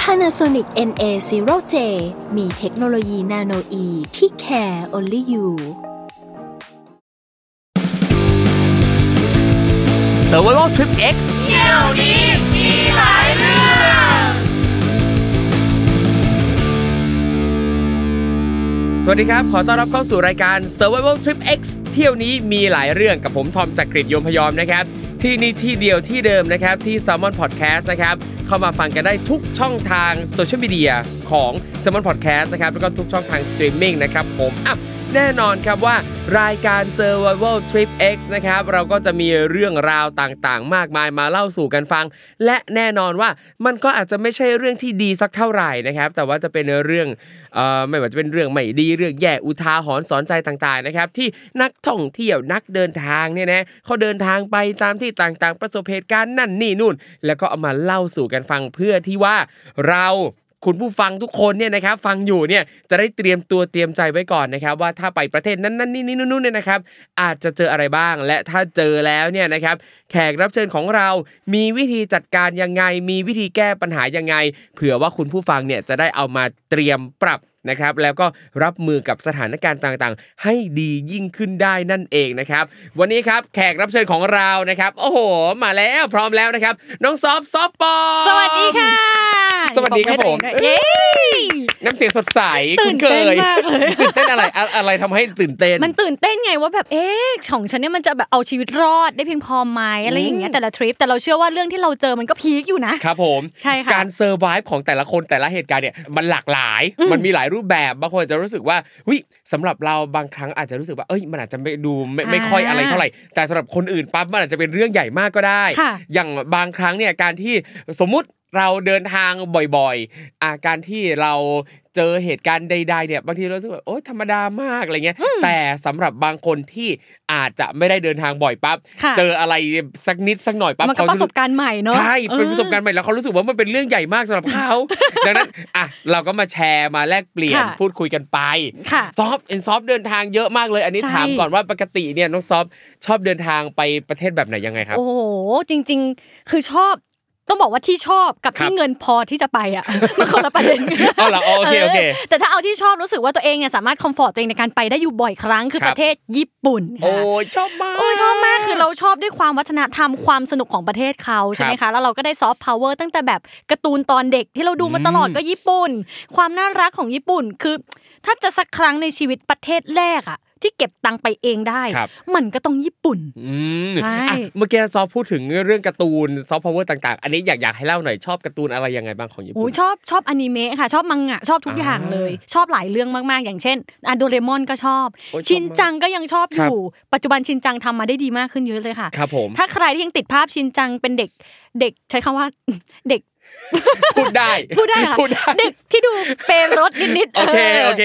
Panasonic NA-0J มีเทคโนโลยี Nano E ที่ Care Only You Survival Trip X เที่ยวนี้มีหลายเรื่องสวัสดีครับขอต้อนรับเข้าสู่รายการ Survival Trip X เที่ยวนี้มีหลายเรื่องกับผมทอมจักริดยมพยอมนะครับที่นี่ที่เดียวที่เดิมนะครับที่ Salmon Podcast นะครับเข้ามาฟังกันได้ทุกช่องทางโซเชียลมีเดียของ Salmon Podcast นะครับแล้วก็ทุกช่องทางสตรีมมิ่งนะครับผมแน่นอนครับว่ารายการ Survival Trip X นะครับเราก็จะมีเรื่องราวต่างๆมากมายมาเล่าสู่กันฟังและแน่นอนว่ามันก็อาจจะไม่ใช่เรื่องที่ดีสักเท่าไหร่นะครับแต่ว่าจะเป็นเรื่องไม่ว่าจะเป็นเรื่องไม่ดีเรื่องแย่อุทาหรณ์สอนใจต่างๆนะครับที่นักท่องเที่ยวนักเดินทางเนี่ยนะเขาเดินทางไปตามที่ต่างๆประสบเหตุการณ์นั่นนี่นู่นแล้วก็เอามาเล่าสู่กันฟังเพื่อที่ว่าเราคุณผู้ฟังทุกคนเนี่ยนะครับฟังอยู่เนี่ยจะได้เตรียมตัวเตรียมใจไว้ก่อนนะครับว่าถ้าไปประเทศนั้นๆนี่ๆนู่นๆเนี่ยนะครับอาจจะเจออะไรบ้างและถ้าเจอแล้วเนี่ยนะครับแขกรับเชิญของเรามีวิธีจัดการยังไงมีวิธีแก้ปัญหายังไงเผื่อว่าคุณผู้ฟังเนี่ยจะได้เอามาเตรียมปรับนะครับแล้วก็รับมือกับสถานการณ์ต่างๆให้ดียิ่งขึ้นได้นั่นเองนะครับวันนี้ครับแขกรับเชิญของเรานะครับโอ้โหมาแล้วพร้อมแล้วนะครับน้องซอฟปอสวัสดีค่ะสวัสดีครับผมเย้น้ำเสียงสดใสคุณเคยตื่นเต้นอะไรทำให้ตื่นเต้นมันตื่นเต้นไงว่าแบบเอ๊ะของฉันเนี่ยมันจะแบบเอาชีวิตรอดได้เพียงพอไหมอะไรอย่างเงี้ยแต่ละทริปแต่เราเชื่อว่าเรื่องที่เราเจอมันก็พีคอยู่นะครับผมการเซอร์ไวฟ์ของแต่ละคนแต่ละเหตุการณ์เนี่ยมันหลากหลายมันมีหลายรูปแบบบางคนจะรู้สึกว่าวิสำหรับเราบางครั้งอาจจะรู้สึกว่าเอ้ยมันอาจจะดูไม่ค่อยอะไรเท่าไหร่แต่สำหรับคนอื่นปั๊บมันอาจจะเป็นเรื่องใหญ่มากก็ได้อย่างบางครั้งเนี่ยการที่สมมติเราเดินทางบ่อยๆการที่เราเจอเหตุการณ์ใดๆเนี่ยบางทีเรารู้สึกว่าโอ๊ยธรรมดามากอะไรเงี้ยแต่สำหรับบางคนที่อาจจะไม่ได้เดินทางบ่อยปั๊บเจออะไรสักนิดสักหน่อยปั๊บเขาประสบการณ์ใหม่เนาะใช่เป็นประสบการณ์ใหม่แล้วเขารู้สึกว่ามันเป็นเรื่องใหญ่มากสำหรับเขา ดังนั้นเราก็มาแชร์มาแลกเปลี่ยน พูดคุยกันไปซอฟเดินทางเยอะมากเลยอันนี้ถามก่อนว่าปกติเนี่ยน้องซอฟชอบเดินทางไปประเทศแบบไหนยังไงครับโอ้โหจริงๆคือชอบต้องบอกว่าที่ชอบกับที่เงินพอที่จะไปมันคนละประเด็นอ๋อเหรอโอเคโอเคแต่ถ้าเอาที่ชอบรู้สึกว่าตัวเองเนี่ยสามารถคอมฟอร์ตตัวเองในการไปได้อยู่บ่อยครั้งคือประเทศญี่ปุ่นค่ะโอ้ชอบมากคือเราชอบด้วยความวัฒนธรรมความสนุกของประเทศเขาใช่มั้ยคะแล้วเราก็ได้ซอฟต์พาวเวอร์ตั้งแต่แบบการ์ตูนตอนเด็กที่เราดูมาตลอดก็ญี่ปุ่นความน่ารักของญี่ปุ่นคือถ้าจะสักครั้งในชีวิตประเทศแรกที่เก็บตังค์ไปเองได้มันก็ต้องญี่ปุ่นใช่เมื่อกี้ซอฟพูดถึงเรื่องการ์ตูนซอฟต์พาวเวอร์ต่างๆอันนี้อยากให้เล่าหน่อยชอบการ์ตูนอะไรยังไงบ้างของญี่ปุ่นโอ้ชอบอนิเมะค่ะชอบมังงะชอบทุกอย่างเลยชอบหลายเรื่องมากๆอย่างเช่นโดเรมอนก็ชอบชินจังก็ยังชอบอยู่ปัจจุบันชินจังทำมาได้ดีมากขึ้นเยอะเลยค่ะถ้าใครที่ยังติดภาพชินจังเป็นเด็กเด็กใช้คำว่าเด็กพูดได้ค่ะเด็กที่ดูเปรสนิดๆโอเค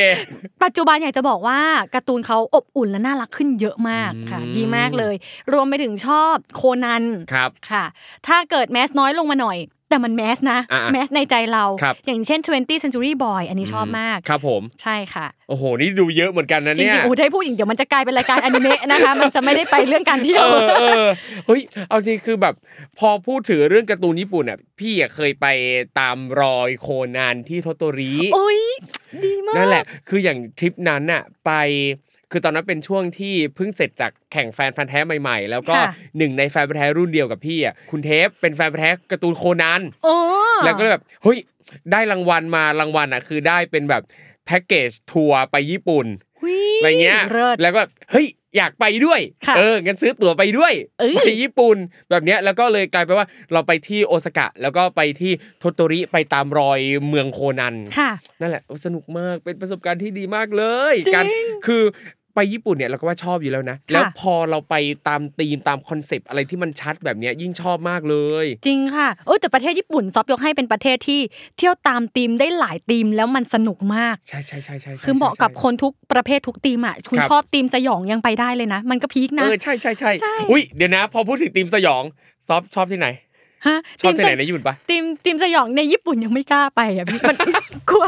ปัจจุบันอยากจะบอกว่าการ์ตูนเขาอบอุ่นและน่ารักขึ้นเยอะมากค่ะดีมากเลยรวมไปถึงชอบโคนันค่ะถ้าเกิดแมสน้อยลงมาหน่อยแต่มันแมสนะแมสในใจเราอย่างเช่น 20th Century Boy อันนี้ชอบมากครับผมใช่ค่ะโอ้โหนี่ดูเยอะเหมือนกันนะเนี่ยจริงๆได้พูดอย่างเดี๋ยวมันจะกลายเป็นรายการอนิเมะนะคะมันจะไม่ได้ไปเรื่องการเที่ยวเฮ้ยเอาจริงคือแบบพอพูดถึงเรื่องการ์ตูนญี่ปุ่นน่ะพี่เคยไปตามรอยโคนันที่โทโตริโอ๊ยดีมากนั่นแหละคืออย่างทริปนั้นน่ะไปคือตอนนั้นเป็นช่วงที่เพิ่งเสร็จจากแข่งแฟนพันธุ์แท้ใหม่ๆแล้วก็หนึ่งในแฟนพันธุ์แท้รุ่นเดียวกับพี่คุณเทพเป็นแฟนพันธุ์แท้การ์ตูนโคนันแล้วก็แบบเฮ้ยได้รางวัลมารางวัลคือได้เป็นแบบแพ็กเกจทัวร์ไปญี่ปุ่นอะไรเงี้ยแล้วก็เฮ้ยอยากไปด้วยงั้นซื้อตั๋วไปด้วยไปญี่ปุ่นแบบเนี้ยแล้วก็เลยกลายไปว่าเราไปที่โอซากะแล้วก็ไปที่โทโตริไปตามรอยเมืองโคนันนั่นแหละสนุกมากเป็นประสบการณ์ที่ดีมากเลยการคือ ไปญี่ปุ่นเนี่ยเราก็ว่าชอบอยู่แล้วนะแล้วพอเราไปตามธีมตามคอนเซปต์อะไรที่มันชัดแบบเนี้ยยิ่งชอบมากเลยจริงค่ะเออแต่ประเทศญี่ปุ่นซอฟยกให้เป็นประเทศที่เที่ยวตามธีมได้หลายธีมแล้วมันสนุกมากใช่ๆๆๆคือเหมาะกับคนทุกประเภททุกธีมอ่ะคุณชอบธีมสยองยังไปได้เลยนะมันก็พีคนะเออใช่ๆๆอุ๊ยเดี๋ยวนะพอพูดถึงธีมสยองซอฟชอบที่ไหนฮะชอบที่ไหนในญี่ปุ่นปะทีมสยองในญี่ปุ่นยังไม่กล้าไปอ่ะพี่มันกลัว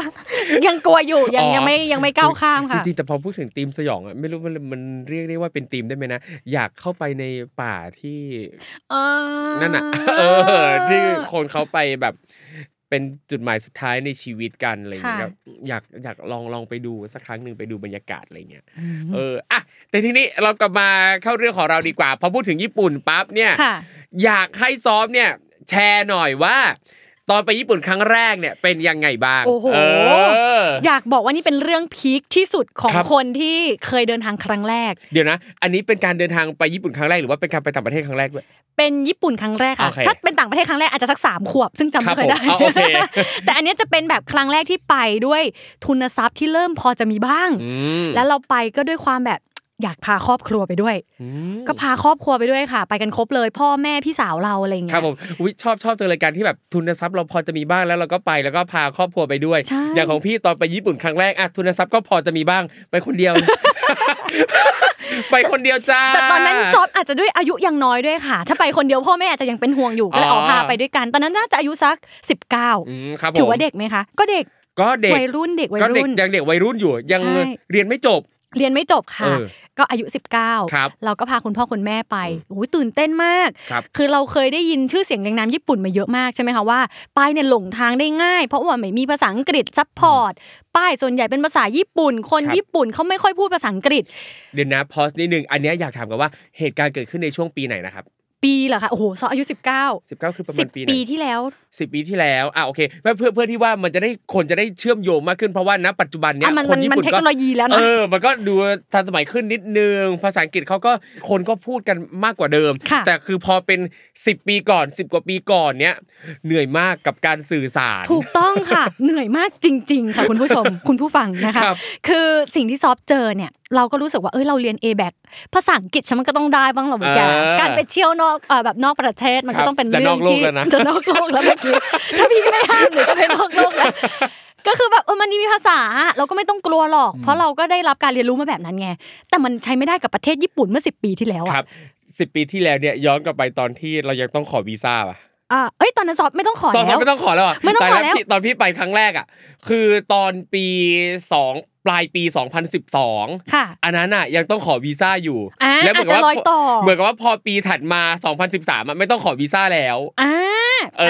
ยังกลัวอยู่ยังไม่ก้าวข้ามค่ะจริงๆแต่พอพูดถึงทีมสยองอ่ะไม่รู้มันเรียกได้ว่าเป็นทีมได้มั้ยนะอยากเข้าไปในป่าที่นั่นน่ะที่คนเขาไปแบบเป็นจุดหมายสุดท้ายในชีวิตกันอะไรอย่างเงี้ยอยากลองไปดูสักครั้งนึงไปดูบรรยากาศอะไรเงี้ยเอออ่ะแต่ทีนี้เรากลับมาเข้าเรื่องของเราดีกว่าพอพูดถึงญี่ปุ่นปั๊บเนี่ยอยากให้ซอฟเนี่ยแชร์หน่อยว่าตอนไปญี่ปุ่นครั้งแรกเนี่ยเป็นยังไงบ้างอยากบอกว่านี่เป็นเรื่องพีคที่สุดของคนที่เคยเดินทางครั้งแรกเดี๋ยวนะอันนี้เป็นการเดินทางไปญี่ปุ่นครั้งแรกหรือว่าเป็นการไปต่างประเทศครั้งแรกด้วยเป็นญี่ปุ่นครั้งแรกค่ะถ้าเป็นต่างประเทศครั้งแรกอาจจะสัก3ขวบซึ่งจำไม่ค่อยได้แต่อันนี้จะเป็นแบบครั้งแรกที่ไปด้วยทุนทรัพย์ที่เริ่มพอจะมีบ้างแล้วเราไปก็ด้วยความแบบอยากพาครอบครัวไปด้วยก็พาครอบครัวไปด้วยค่ะไปกันครบเลยพ่อแม่พี่สาวเราอะไรอย่างเงี้ยครับผมอุ๊ยชอบตัวรายการที่แบบทุนทรัพย์เราพอจะมีบ้างแล้วเราก็ไปแล้วก็พาครอบครัวไปด้วยอย่างของพี่ตอนไปญี่ปุ่นครั้งแรกอ่ะทุนทรัพย์ก็พอจะมีบ้างไปคนเดียวไปคนเดียวจ้าแต่ตอนนั้นจอดอาจจะด้วยอายุยังน้อยด้วยค่ะถ้าไปคนเดียวพ่อแม่อาจจะยังเป็นห่วงอยู่ก็เลยออกพาไปด้วยกันตอนนั้นน่าจะอายุสัก19ถือว่าเด็กมั้ยคะก็เด็กวัยรุ่นเด็กวัยรุ่นยังเด็กวัยรุ่นอยู่ยังเรียนไม่จบค่ะก็อายุ19เราก็พาคุณพ่อคุณแม่ไปโอ้ยตื่นเต้นมากคือเราเคยได้ยินชื่อเสียงเรียงนามญี่ปุ่นมาเยอะมากใช่ไหมคะว่าป้ายเนี่ยหลงทางได้ง่ายเพราะว่าไม่มีภาษาอังกฤษซัพพอร์ตป้ายส่วนใหญ่เป็นภาษาญี่ปุ่นคนญี่ปุ่นเขาไม่ค่อยพูดภาษาอังกฤษเดี๋ยวนะพอสนิดนึงอันนี้อยากถามกันว่าเหตุการณ์เกิดขึ้นในช่วงปีไหนนะครับปีเหรอคะโอ้โหซออายุ19คือประมาณปีที่แล้ว10ปีที่แล้วอ่ะโอเคเพื่อที่ว่ามันจะได้คนจะได้เชื่อมโยงมากขึ้นเพราะว่าณปัจจุบันเนี้ยคนญี่ปุ่นก็มันเทคโนโลยีแล้วนะมันก็ดูทันสมัยขึ้นนิดนึงภาษาอังกฤษเค้าก็คนก็พูดกันมากกว่าเดิมแต่คือพอเป็น10ปีก่อน10กว่าปีก่อนเนี้ยเหนื่อยมากกับการสื่อสารถูกต้องค่ะเหนื่อยมากจริงๆค่ะคุณผู้ชมคุณผู้ฟังนะคะคือสิ่งที่ซอฟเจอเนี่ยเราก็รู้สึกว่าเราเรียน A-back ภาษาอังกฤษฉันมันก็ต้องได้บ้างหรอเหมือนกันการไปเที่ยวนอกแบบนอกประเทศมันก็ต้องเป็นเรื่องที่จะนอกโลกแล้วเมื่อกี้ถ้าพี่ไม่ห้ามหนูจะไปนอกโลกแล้วก็คือแบบมันมีภาษาเราก็ไม่ต้องกลัวหรอกเพราะเราก็ได้รับการเรียนรู้มาแบบนั้นไงแต่มันใช้ไม่ได้กับประเทศญี่ปุ่นเมื่อ10ปีที่แล้วอ่ะครับ10ปีที่แล้วเนี่ยย้อนกลับไปตอนที่เรายังต้องขอวีซ่าป่ะตอนนั้นสอบไม่ต้องขอแล้วไม่ต้องขอแล้วอ่ะแต่ตอนพี่ไปครั้งแรกอ่ะคือตอนปี2ปลายปี2012ค่ะอันนั้นน่ะยังต้องขอวีซ่าอยู่แล้วเหมือนกับว่าพอปีถัดมา2013อ่ะไม่ต้องขอวีซ่าแล้ว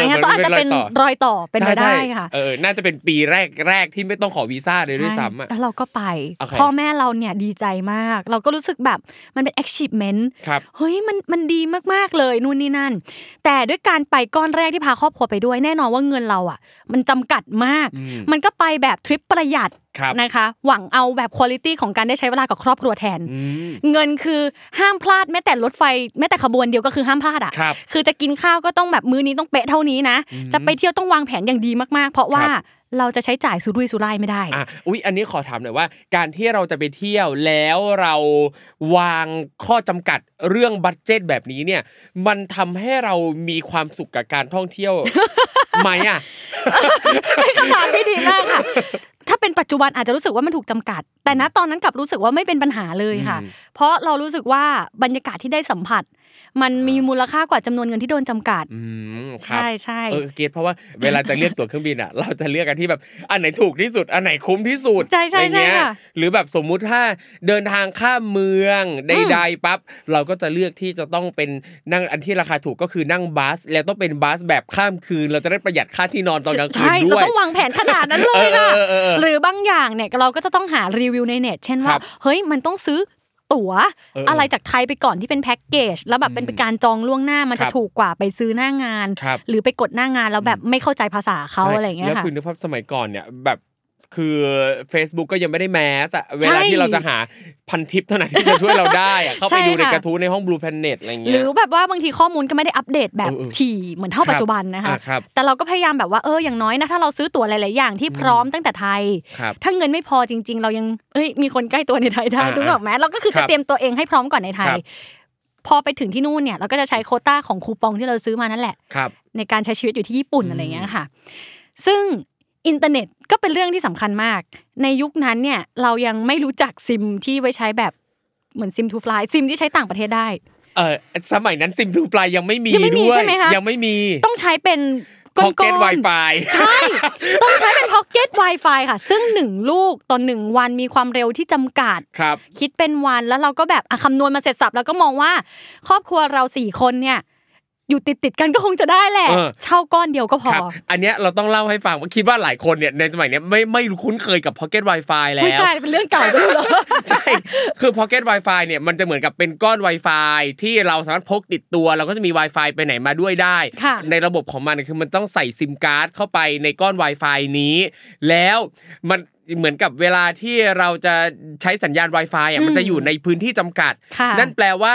งั้นก็อาจจะเป็นรอยต่อเป็นไปได้ค่ะน่าจะเป็นปีแรกที่ไม่ต้องขอวีซ่าเลยด้วยซ้ำอ่ะแล้วเราก็ไปพ่อแม่เราเนี่ยดีใจมากเราก็รู้สึกแบบมันเป็น achievement เฮ้ยมันดีมากๆเลยนู่นนี่นั่นแต่ด้วยการไปก้อนแรกที่พาครอบครัวไปด้วยแน่นอนว่าเงินเราอ่ะมันจำกัดมากมันก็ไปแบบทริปประหยัดนะคะหวังเอาแบบควอลิตี้ของการได้ใช้เวลากับครอบครัวแทนเงินคือห้ามพลาดแม้แต่รถไฟแม้แต่ขบวนเดียวก็คือห้ามพลาดอ่ะคือจะกินข้าวก็ต้องแบบมื้อนี้ต้องเป๊ะเท่านี้นะจะไปเที่ยวต้องวางแผนอย่างดีมากๆเพราะว่าเราจะใช้จ่ายสุรุ่ยสุร่ายไม่ได้อุ๊ยอันนี้ขอถามหน่อยว่าการที่เราจะไปเที่ยวแล้วเราวางข้อจำกัดเรื่องบัดเจ็ตแบบนี้เนี่ยมันทำให้เรามีความสุขกับการท่องเที่ยวไหมอ่ะเป็นคำถามที่ดีมากค่ะถ้าเป็นปัจจุบันอาจจะรู้สึกว่ามันถูกจำกัดแต่ณตอนนั้นกลับรู้สึกว่าไม่เป็นปัญหาเลยค่ะเพราะเรารู้สึกว่าบรรยากาศที่ได้สัมผัสมันมีมูลค่ากว่าจำนวนเงินที่โดนจำกัดใช่ๆเกตเพราะว่าเวลาจะเลือกตั๋วเครื่องบินอ่ะเราจะเลือกกันที่แบบอันไหนถูกที่สุดอันไหนคุ้มที่สุดอย่างเงี้ยหรือแบบสมมุติถ้าเดินทางข้ามเมืองใดๆปั๊บเราก็จะเลือกที่จะต้องเป็นนั่งอันที่ราคาถูกก็คือนั่งบัสแล้วต้องเป็นบัสแบบข้ามคืนเราจะได้ประหยัดค่าที่นอนตอนกลางคืนด้วยใช่เราต้องวางแผนขนาดนั้นเลยค่ะหรือบางอย่างเนี่ยเราก็จะต้องหารีวิวในเน็ตเช่นว่าเฮ้ยมันต้องซื้อตั๋วอะไรจากไทยไปก่อนที่เป็นแพ็คเกจแล้วแบบเป็นการจองล่วงหน้ามันจะถูกกว่าไปซื้อหน้างานหรือไปกดหน้างานแล้วแบบไม่เข้าใจภาษาเค้าอะไรอย่างเงี้ยค่ะแล้วคือในสมัยก่อนเนี่ยแบบ คือ Facebook ก็ยังไม่ได้แมสอ่ะเวลาที่เราจะหาพันทิปเท่านั้นที่จะช่วยเราได้อ่ะเข้าไปดูในกระทู้ในห้อง Blue Planet อะไรอย่างเงี้ยหรือแบบว่าบางทีข้อมูลก็ไม่ได้อัปเดตแบบถี่เหมือนเท่าปัจจุบันนะคะแต่เราก็พยายามแบบว่าอย่างน้อยนะถ้าเราซื้อตั๋วหลายๆอย่างที่พร้อมตั้งแต่ไทยถ้าเงินไม่พอจริงๆเรายังมีคนใกล้ตัวในไทยได้ถูกหรอกแม้เราก็คือจะเตรียมตัวเองให้พร้อมก่อนในไทยพอไปถึงที่นู่นเนี่ยเราก็จะใช้โควต้าของคูปองที่เราซื้อมานั่นแหละในการใช้ชีวิตอยู่ที่ญี่ปุ่นอะไรอย่างเงี้ยค่ะซึ่งอินเทอร์เน็ตก็เป็นเรื่องที่สำคัญมากในยุคนั้นเนี่ยเรายังไม่รู้จักซิมที่ไว้ใช้แบบเหมือนซิมทูฟลายซิมที่ใช้ต่างประเทศได้สมัยนั้นซิมทูฟลายยังไม่มีด้วยยังไม่มีต้องใช้เป็นPocket Wi-Fi ใช่ต้องใช้เป็น Pocket Wi-Fi ค่ะซึ่ง1ลูกต่อ1วันมีความเร็วที่จำกัดคิดเป็นวันแล้วเราก็แบบคำนวณมาเสร็จสับแล้วก็มองว่าครอบครัวเรา4คนเนี่ยอยู่ติดกันก็คงจะได้แหละเช่าก้อนเดียวก็พออันเนี้ยเราต้องเล่าให้ฟังว่าคิดว่าหลายคนเนี่ยในสมัยเนี้ยไม่คุ้นเคยกับ Pocket Wi-Fi แล้วกลายเป็นเรื่องเก่าไปแล้วใช่คือ Pocket Wi-Fi เนี่ยมันจะเหมือนกับเป็นก้อน Wi-Fi ที่เราสามารถพกติดตัวเราก็จะมี Wi-Fi ไปไหนมาด้วยได้ในระบบของมันคือมันต้องใส่ซิมการ์ดเข้าไปในก้อน Wi-Fi นี้แล้วมันเหมือนกับเวลาที่เราจะใช้สัญญาณ Wi-Fi อ่ะมันจะอยู่ในพื้นที่จำกัดนั่นแปลว่า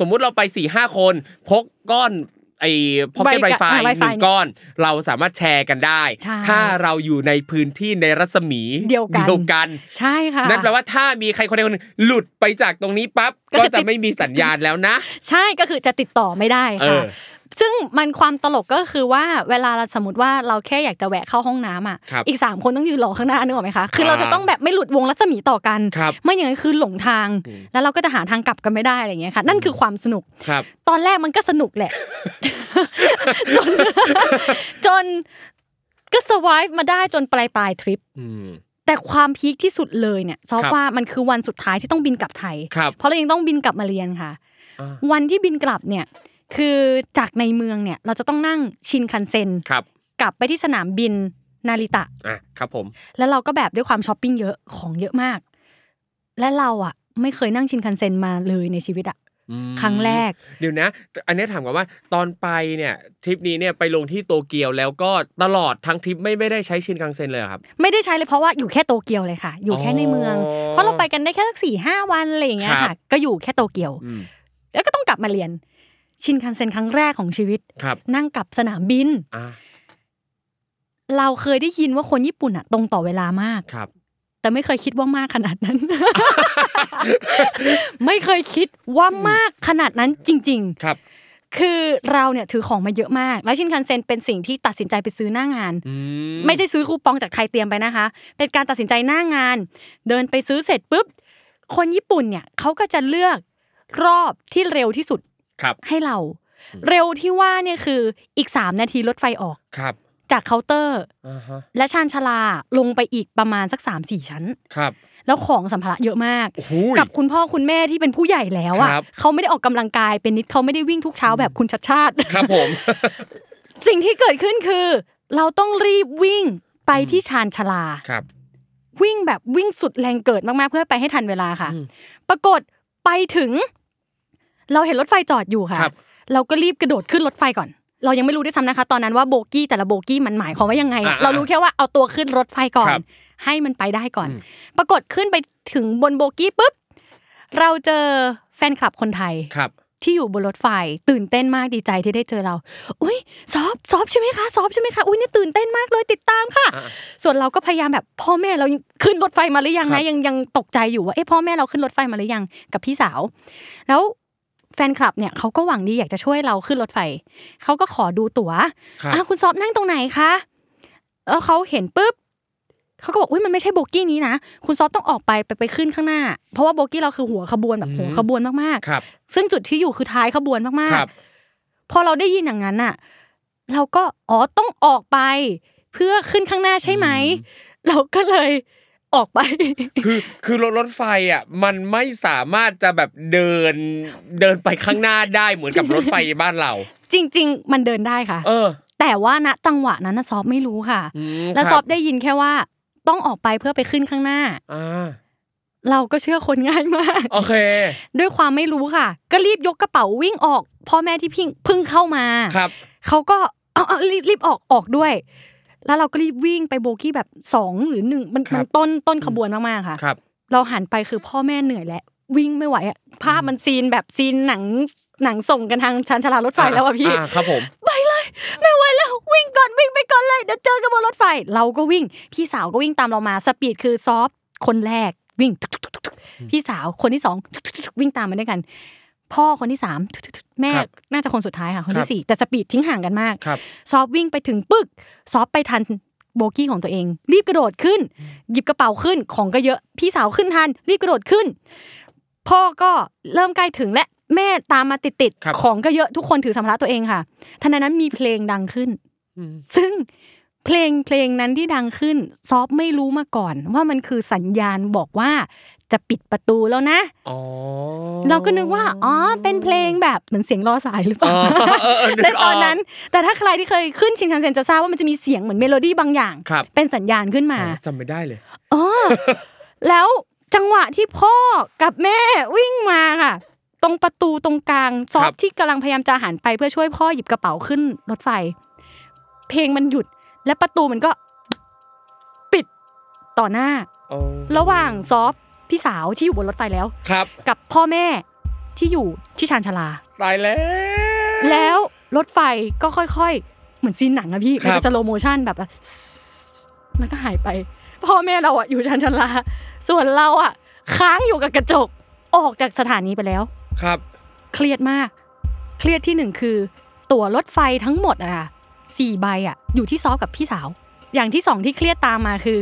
สมมุติเราไป 4-5 คนพกก้อนไอ้ Pocket Wi-Fi 1ก้อนเราสามารถแชร์กันได้ถ้าเราอยู่ในพื้นที่ในรัศมีเดียวกันใช่ค่ะนั่นแปลว่าถ้ามีใครคนใดคนหนึ่งหลุดไปจากตรงนี้ปั๊บก็จะไม่มีสัญญาณแล้วนะใช่ก็คือจะติดต่อไม่ได้ค่ะซึ่งมันความตลกก็คือว่าเวลาเราสมมติว่าเราแค่อยากจะแวะเข้าห้องน้ำอ่ะอีก3คนต้องยืนรอข้างหน้านึกออกไหมคะคือเราจะต้องแบบไม่หลุดวงรัศมีต่อกันไม่อย่างนั้นคือหลงทางแล้วเราก็จะหาทางกลับกันไม่ได้อะไรอย่างเงี้ยค่ะนั่นคือความสนุกตอนแรกมันก็สนุกแหละจนก็ survive มาได้จนปลายทริปแต่ความพีคที่สุดเลยเนี่ยซอฟว่ามันคือวันสุดท้ายที่ต้องบินกลับไทยเพราะเรายังต้องบินกลับมาเรียนค่ะวันที่บินกลับเนี่ยคือจากในเมืองเนี่ยเราจะต้องนั่งชินคันเซ็นกลับไปที่สนามบินนาริตะครับผมแล้วเราก็แบบด้วยความช้อปปิ้งเยอะของเยอะมากและเราอ่ะไม่เคยนั่งชินคันเซ็นมาเลยในชีวิตอ่ะครั้งแรกเดี๋ยวนะอันนี้ถามก่อนว่าตอนไปเนี่ยทริปนี้เนี่ยไปลงที่โตเกียวแล้วก็ตลอดทั้งทริปไม่ได้ใช้ชินคันเซ็นเลยครับไม่ได้ใช้เลยเพราะว่าอยู่แค่โตเกียวเลยค่ะอยู่แค่ในเมืองเพราะเราไปกันได้แค่สัก 4-5 วันอะไรอย่างเงี้ยค่ะก็อยู่แค่โตเกียวแล้วก็ต้องกลับมาเรียนชินคันเซ็นครั้งแรกของชีวิตนั่งกับสนามบินเราเคยได้ยินว่าคนญี่ปุ่นอ่ะตรงต่อเวลามากแต่ไม่เคยคิดว่ามากขนาดนั้นไม่เคยคิดว่ามากขนาดนั้นจริงๆคือเราเนี่ยถือของมาเยอะมากแล้วชินคันเซ็นเป็นสิ่งที่ตัดสินใจไปซื้อหน้างานไม่ใช่ซื้อคูปองจากใครเตรียมไปนะคะเป็นการตัดสินใจหน้างานเดินไปซื้อเสร็จปุ๊บคนญี่ปุ่นเนี่ยเขาก็จะเลือกรอบที่เร็วที่สุดให้เราเร็วที่ว่าเนี่ยคืออีก3นาทีรถไฟออกจากเคาน์เตอร์และชานชาลาลงไปอีกประมาณสัก 3-4 ชั้นแล้วของสัมภาระเยอะมากกับคุณพ่อคุณแม่ที่เป็นผู้ใหญ่แล้วอ่ะเขาไม่ได้ออกกำลังกายเป็นนิดเขาไม่ได้วิ่งทุกเช้าแบบคุณชัชชาติครับผมสิ่งที่เกิดขึ้นคือเราต้องรีบวิ่งไปที่ชานชาลาวิ่งแบบวิ่งสุดแรงเกิดมากๆเพื่อไปให้ทันเวลาค่ะปรากฏไปถึงเราเห็นรถไฟจอดอยู่ค่ะเราก็รีบกระโดดขึ้นรถไฟก่อนเรายังไม่รู้ด้วยซ้ำนะคะตอนนั้นว่าโบกี้แต่ละโบกี้มันหมายความว่ายังไงเรารู้แค่ว่าเอาตัวขึ้นรถไฟก่อนให้มันไปได้ก่อนปรากฏขึ้นไปถึงบนโบกี้ปุ๊บเราเจอแฟนคลับคนไทยที่อยู่บนรถไฟตื่นเต้นมากดีใจที่ได้เจอเราอุ๊ยซอฟใช่มั้ยคะซอฟใช่มั้ยคะอุ๊ยเนี่ยตื่นเต้นมากเลยติดตามค่ะส่วนเราก็พยายามแบบพ่อแม่เราขึ้นรถไฟมาหรือยังนะยังตกใจอยู่ว่าเอ๊ะพ่อแม่เราขึ้นรถไฟมาหรือยังกับพี่สาวแล้วแฟนคลับเนี่ยเขาก็หวังดีอยากจะช่วยเราขึ้นรถไฟเขาก็ขอดูตั๋วคุณซอฟนั่งตรงไหนคะแล้วเขาเห็นปุ๊บเขาก็บอกอุ๊ยมันไม่ใช่โบกี้นี้นะคุณซอฟต้องออกไปขึ้นข้างหน้าเพราะว่าโบกี้เราคือหัวขบวนแบบหัวขบวนมากๆซึ่งจุดที่อยู่คือท้ายขบวนมากๆพอเราได้ยินอย่างนั้นน่ะเราก็ต้องออกไปเพื่อขึ้นข้างหน้าใช่ไหมเราก็เลยออกไปคือรถไฟอ่ะมันไม่สามารถจะแบบเดินไปข้างหน้าได้เหมือนกับรถไฟบ้านเราจริงๆมันเดินได้ค่ะแต่ว่าณจังหวะนั้นซอฟไม่รู้ค่ะแล้วซอฟได้ยินแค่ว่าต้องออกไปเพื่อไปขึ้นข้างหน้าเราก็เชื่อคนง่ายมากโอเคด้วยความไม่รู้ค่ะก็รีบยกกระเป๋าวิ่งออกพ่อแม่ที่เพิ่งเข้ามาเขาก็เอารีบออกด้วย แล้วเราก็รีบวิ่งไปโบกี้แบบ2หรือ1มันต้นขบวนมากๆค่ะครับเราหันไปคือพ่อแม่เหนื่อยแล้ววิ่งไม่ไหวอ่ะภาพมันซีนแบบซีนหนังส่งกันทางชานชาลารถไฟแล้วอ่ะพี่ครับผมไปเลยไม่ไหวแล้ววิ่งก่อนวิ่งไปก่อนเลยเดี๋ยวเจอกันบนรถไฟเราก็วิ่งพี่สาวก็วิ่งตามเรามาสปีดคือซอฟคนแรกวิ่งพี่สาวคนที่2วิ่งตามมาด้วยกันพ่อคนที่3แม่น่าจะคนสุดท้ายค่ะคนที่4แต่สปีดทิ้งห่างกันมากซอฟวิ่งไปถึงปึ๊กซอฟไปทันโบกี้ของตัวเองรีบกระโดดขึ้นหยิบกระเป๋าขึ้นของก็เยอะพี่สาวขึ้นทันรีบกระโดดขึ้นพ่อก็เริ่มใกล้ถึงและแม่ตามมาติดๆของก็เยอะทุกคนถือสัมภาระตัวเองค่ะทันใดนั้นมีเพลงดังขึ้นซึ่งเพลงนั้นที่ดังขึ้นซอฟไม่รู้มาก่อนว่ามันคือสัญญาณบอกว่าจะปิดประตูแล้วนะเราก็นึกว่าอ๋อเป็นเพลงแบบเหมือนเสียงรอสายหรือเปล่าในตอนนั้นแต่ถ้าใครที่เคยขึ้นชินคันเซ็นจะทราบว่ามันจะมีเสียงเหมือนเมโลดี้บางอย่างเป็นสัญญาณขึ้นมาจำไม่ได้เลยอ๋อแล้วจังหวะที่พ่อกับแม่วิ่งมาค่ะตรงประตูตรงกลางซอฟที่กำลังพยายามจะหันไปเพื่อช่วยพ่อหยิบกระเป๋าขึ้นรถไฟเพลงมันหยุดและประตูมันก็ปิดต่อหน้าระหว่างซอฟพี่สาวที่อยู่บนรถไฟแล้วกับพ่อแม่ที่อยู่ที่ชานชาลาตายแล้วรถไฟก็ค่อยๆเหมือนซีนหนังอะพี่มันจะโลโมชั่นแบบมันก็หายไปพ่อแม่เราอะอยู่ชานชาลาส่วนเราอะค้างอยู่กับกระจกออกจากสถานีไปแล้วครับเครียดมากเครียดที่1คือตั๋วรถไฟทั้งหมดอะ4ใบอะอยู่ที่ซอฟกับพี่สาวอย่างที่2ที่เครียดตามมาคือ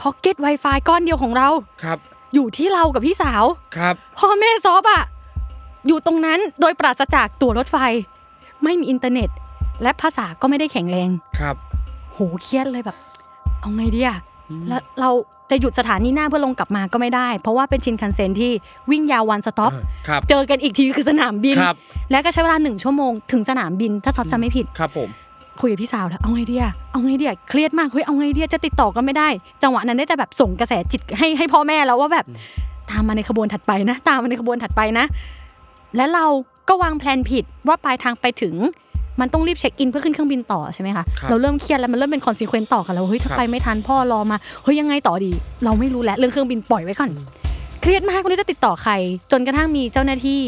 Pocket Wi-Fi ก้อนเดียวของเราครับอยู่ที่เรากับพี่สาวครับพ่อแม่ซอฟอะอยู่ตรงนั้นโดยปราศจากตั๋วรถไฟไม่มีอินเทอร์เน็ตและภาษาก็ไม่ได้แข็งแรงครับโหเครียดเลยแบบเอาไงดีอะแล้วเราจะหยุดสถานีหน้าเพื่อลงกลับมาก็ไม่ได้เพราะว่าเป็นชินคันเซ็นที่วิ่งยาววันสต็อปเจอกันอีกทีคือสนามบินและก็ใช้เวลา1ชั่วโมงถึงสนามบินถ้าซอฟจำไม่ผิดครับผมคุยกับพี่สาวแล้วเอาไงดีเครียดมากเฮ้ยเอาไงดีจะติดต่อก็ไม่ได้จังหวะนั้นได้แต่แบบส่งกระแสจิตให้พ่อแม่แล้วว่าแบบตามมาในขบวนถัดไปนะและเราก็วางแผนผิดว่าปลายทางไปถึงมันต้องรีบเช็คอินเพื่อขึ้นเครื่องบินต่อใช่มั้ยคะเราเริ่มเครียดแล้วมันเริ่มเป็นคอนซีเควนต์ต่อกันแล้วเฮ้ยถ้าไปไม่ทันพ่อรอมาเฮ้ยยังไงต่อดีเราไม่รู้แล้วเรื่องเครื่องบินปล่อยไว้ก่อนเครียดมากไม่รู้จะติดต่อใครจนกระทั่งมีเจ้าหน้าที่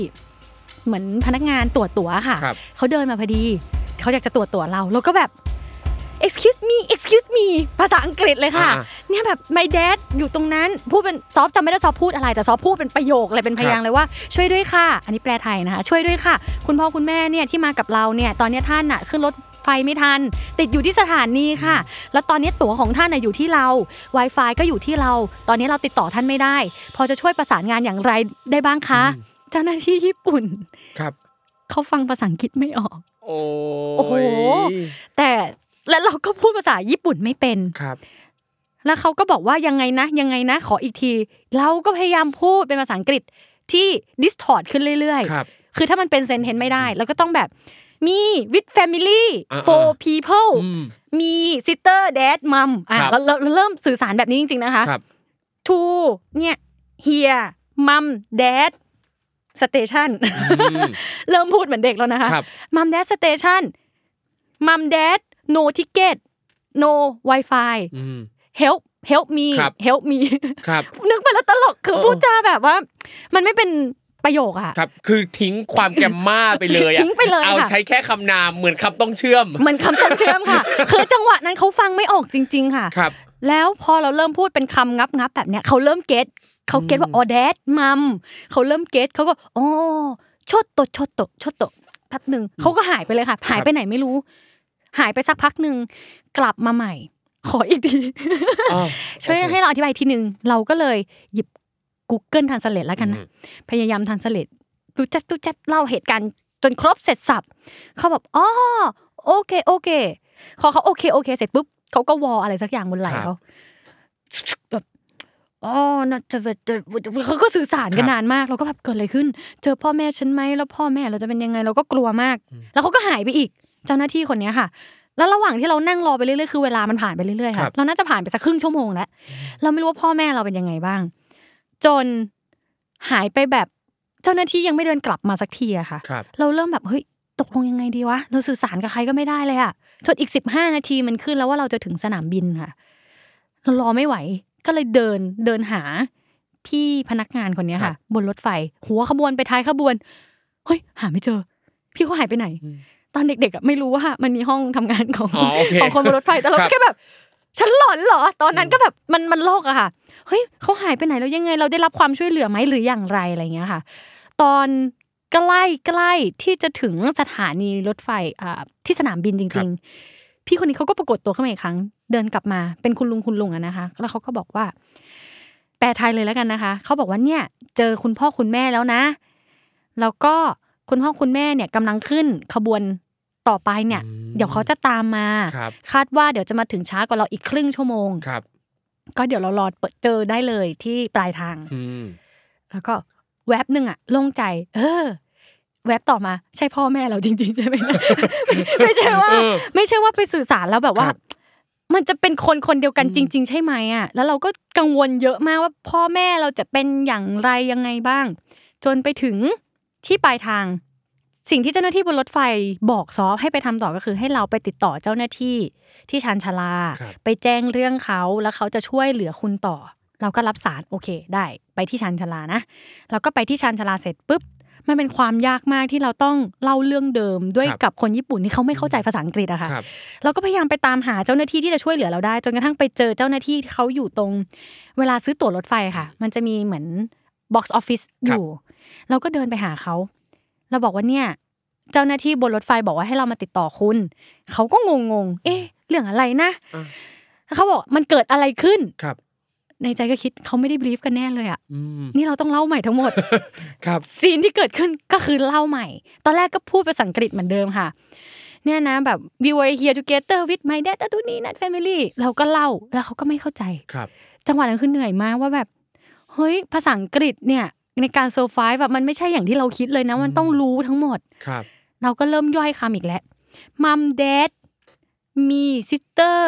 เหมือนพนักงานตรวจตั๋วค่ะเค้าเดินมาพอดีเค้าอยากจะตรวจตั๋วเราก็แบบ excuse me ภาษาอังกฤษเลยค่ะเนี่ยแบบ my dad อยู่ตรงนั้นพูดเป็นซอฟจำไม่ได้ซอฟพูดอะไรแต่ซอฟพูดเป็นประโยคอะไรเป็นพยางค์เลยว่าช่วยด้วยค่ะอันนี้แปลไทยนะคะช่วยด้วยค่ะคุณพ่อคุณแม่เนี่ยที่มากับเราเนี่ยตอนนี้ท่านน่ะขึ้นรถไฟไม่ทันติดอยู่ที่สถานีค่ะแล้วตอนนี้ตั๋วของท่านน่ะอยู่ที่เรา Wi-Fi ก็อยู่ที่เราตอนนี้เราติดต่อท่านไม่ได้พอจะช่วยประสานงานอย่างไรได้บ้างคะเจ้าหน้าที่ญี่ปุ่นครับเขาฟังภาษาอังกฤษไม่ออกโอ้โหแต่แล้วเราก็พูดภาษาญี่ปุ่นไม่เป็นครับแล้วเขาก็บอกว่ายังไงนะขออีกทีเราก็พยายามพูดเป็นภาษาอังกฤษที่ดิสทอร์ตขึ้นเรื่อยๆครับคือถ้ามันเป็นเซนเทนไม่ได้เราก็ต้องแบบมี with family for people มี sister dad mom เราเริ่มสื่อสารแบบนี้จริงๆนะคะครับ to เนี่ย here mom dad station เริ่มพูดเหมือนเด็กแล้วนะคะ mom dad station mom dad no ticket no wifi help me ครับนึกไปแล้วตลกคือพูดจาแบบว่ามันไม่เป็นประโยคอ่ะครับคือทิ้งความแกรมม่าไปเลยอ่ะเอาใช้แค่คำนามเหมือนคำต้องเชื่อมเหมือนคำต้องเชื่อมค่ะคือจังหวะนั้นเขาฟังไม่ออกจริงๆค่ะครับแล้วพอเราเริ่มพูดเป็นคำงับๆแบบเนี้ยเขาเริ่มเก็ตว่าอ๋อแดดมัมเขาเริ่มเก็ตเขาก็อ๋อชดโตแป๊บนึงเขาก็หายไปเลยค่ะหายไปไหนไม่รู้หายไปสักพักนึงกลับมาใหม่ขออีกทีช่วยให้เราอธิบายทีนึงเราก็เลยหยิบ Google Translate แล้วกันนะพยายาม Translate ดูแจ๊บเล่าเหตุการณ์จนครบเสร็จสับเขาแบบอ๋อโอเคพอเขาโอเคเสร็จปุ๊บเขาก็วออะไรสักอย่างบนไหล่เขาแบบอ๋อน่าจะเขาก็สื่อสารกันนานมากเราก็แบบเกิดอะไรขึ้นเจอพ่อแม่ฉันมั้ยแล้วพ่อแม่เราจะเป็นยังไงเราก็กลัวมากแล้วเขาก็หายไปอีกเจ้าหน้าที่คนนี้ค่ะแล้วระหว่างที่เรานั่งรอไปเรื่อยๆคือเวลามันผ่านไปเรื่อยๆค่ะเราน่าจะผ่านไปสักครึ่งชั่วโมงแล้วเราไม่รู้ว่าพ่อแม่เราเป็นยังไงบ้างจนหายไปแบบเจ้าหน้าที่ยังไม่เดินกลับมาสักทีอะค่ะเราเริ่มแบบเฮ้ยตกลงยังไงดีวะเราสื่อสารกับใครก็ไม่ได้เลยอะ จนอีก15นาทีมันขึ้นแล้วว่าเราจะถึงสนามบินค่ะเรารอไม่ไหวก็เลยเดินหาพี่พนักงานคนนี้ค่ะบนรถไฟหัวขบวนไปท้ายขบวนเฮ้ยหาไม่เจอพี่เขาหายไปไหนตอนเด็กๆไม่รู้ว่ามันมีห้องทำงานของคนบนรถไฟแต่เราแค่แบบฉันหลอนเหรอตอนนั้นก็แบบมันโลกอะค่ะเฮ้ยเขาหายไปไหนแล้วยังไงเราได้รับความช่วยเหลือไหมหรืออย่างไรอะไรเงี้ยค่ะตอนใกล้ที่จะถึงสถานีรถไฟที่สนามบินจริงๆพี่คนนี้เขาก็ปรากฏตัวขึ้นมาอีกครั้งเดินกลับมาเป็นคุณลุงอะนะคะแล้วเขาก็บอกว่าแปลไทยเลยแล้วกันนะคะเขาบอกว่าเนี่ยเจอคุณพ่อคุณแม่แล้วนะแล้วก็คุณพ่อคุณแม่เนี่ยกำลังขึ้นขบวนต่อไปเนี่ยเดี๋ยวเขาจะตามมาคาดว่าเดี๋ยวจะมาถึงช้ากว่าเราอีกครึ่งชั่วโมงก็เดี๋ยวเรารอเจอได้เลยที่ปลายทางแล้วก็แวบนึงอะโล่งใจแวบต่อมาใช่พ่อแม่เราจริงๆใช่ไหมไม่ใช่ว่าไปสื่อสารแล้วแบบว่ามันจะเป็นคนเดียวกันจริงๆใช่ไหมอะแล้วเราก็กังวลเยอะมากว่าพ่อแม่เราจะเป็นอย่างไรยังไงบ้างจนไปถึงที่ปลายทางสิ่งที่เจ้าหน้าที่บนรถไฟบอกซอฟให้ไปทำต่อก็คือให้เราไปติดต่อเจ้าหน้าที่ที่ชานชาลาไปแจ้งเรื่องเขาแล้วเขาจะช่วยเหลือคุณต่อเราก็รับสารโอเคได้ไปที่ชานชาลานะเราก็ไปที่ชานชาลาเสร็จปุ๊บมันเป็นความยากมากที่เราต้องเล่าเรื่องเดิมด้วยกับคนญี่ปุ่นที่เขาไม่เข้าใจภาษาอังกฤษอะค่ะเราก็พยายามไปตามหาเจ้าหน้าที่ที่จะช่วยเหลือเราได้จนกระทั่งไปเจอเจ้าหน้าที่เขาอยู่ตรงเวลาซื้อตั๋วรถไฟค่ะมันจะมีเหมือน box office อยู่เราก็เดินไปหาเขาเราบอกว่าเนี่ยเจ้าหน้าที่บนรถไฟบอกว่าให้เรามาติดต่อคุณเขาก็งงเอ๊ะเรื่องอะไรนะเขาบอกมันเกิดอะไรขึ้นในใจก็คิดเขาไม่ได้บรีฟกันแน่เลยอ่ะนี่เราต้องเล่าใหม่ทั้งหมดครับซีนที่เกิดขึ้นก็คือเล่าใหม่ตอนแรกก็พูดภาษาอังกฤษเหมือนเดิมค่ะเนี่ยนะแบบ we were here together with my dad and Tony and family เราก็เล่าแล้วเขาก็ไม่เข้าใจครับจังหวะนั้นคือเหนื่อยมากว่าแบบเฮ้ยภาษาอังกฤษเนี่ยในการ survive แบบมันไม่ใช่อย่างที่เราคิดเลยนะมันต้องรู้ทั้งหมดครับเราก็เริ่มย่อยคำอีกแล้ว mom dad me sister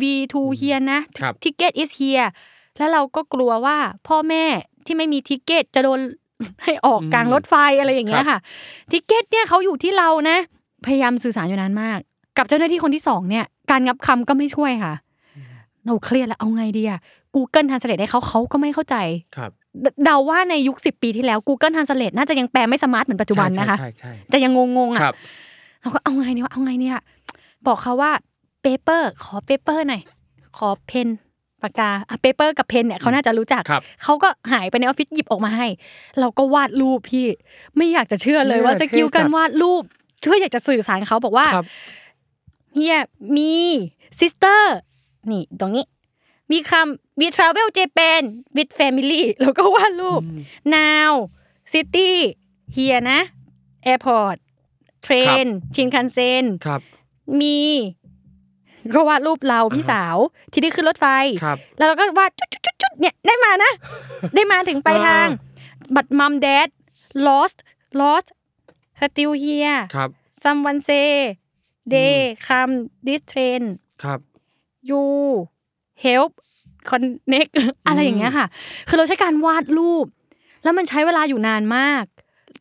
we two here นะ ticket is here แล้วเราก็กลัวว่าพ่อแม่ที่ไม่มีทิเก็ตจะโดนให้ออกกลางรถไฟอะไรอย่างเงี้ยค่ะทิเก็ตเนี่ยเขาอยู่ที่เรานะพยายามสื่อสารอยู่นานมากกับเจ้าหน้าที่คนที่สองเนี่ยการงับคำก็ไม่ช่วยค่ะเราเครียดแล้วเอาไงดีอะ Google Translate ให้เขาก็ไม่เข้าใจเดาว่าในยุค10ปีที่แล้ว Google Translate น่าจะยังแปลไม่สมาร์ทเหมือนปัจจุบันนะคะจะยังงงอ่ะเราก็เอาไงเนี่ยบอกเขาว่า paper ขอ paper หน่อยขอเพนปากกา paper กับเพนเนี่ยเขาน่าจะรู้จักเขาก็หายไปในออฟฟิศหยิบออกมาให้เราก็วาดรูปพี่ไม่อยากจะเชื่อเลยว่าสกิลการวาดรูปเพื่ออยากจะสื่อสารเขาบอกว่าเฮียมี sister นี่ตรงนี้มีคำ we travel Japan with family แล้วก็วาดรูป now city here นะ airport train ชินคันเซ็นมีก็วาดรูปเราพี่สาวที่ได้ขึ้นรถไฟแล้วเราก็วาดจุดเนี่ยได้มานะ ได้มาถึงปลายทาง but mom dad lost still here someone say they come this train you help connect อะไรอย่างเงี้ยค่ะคือเราใช้การวาดรูปแล้วมันใช้เวลาอยู่นานมาก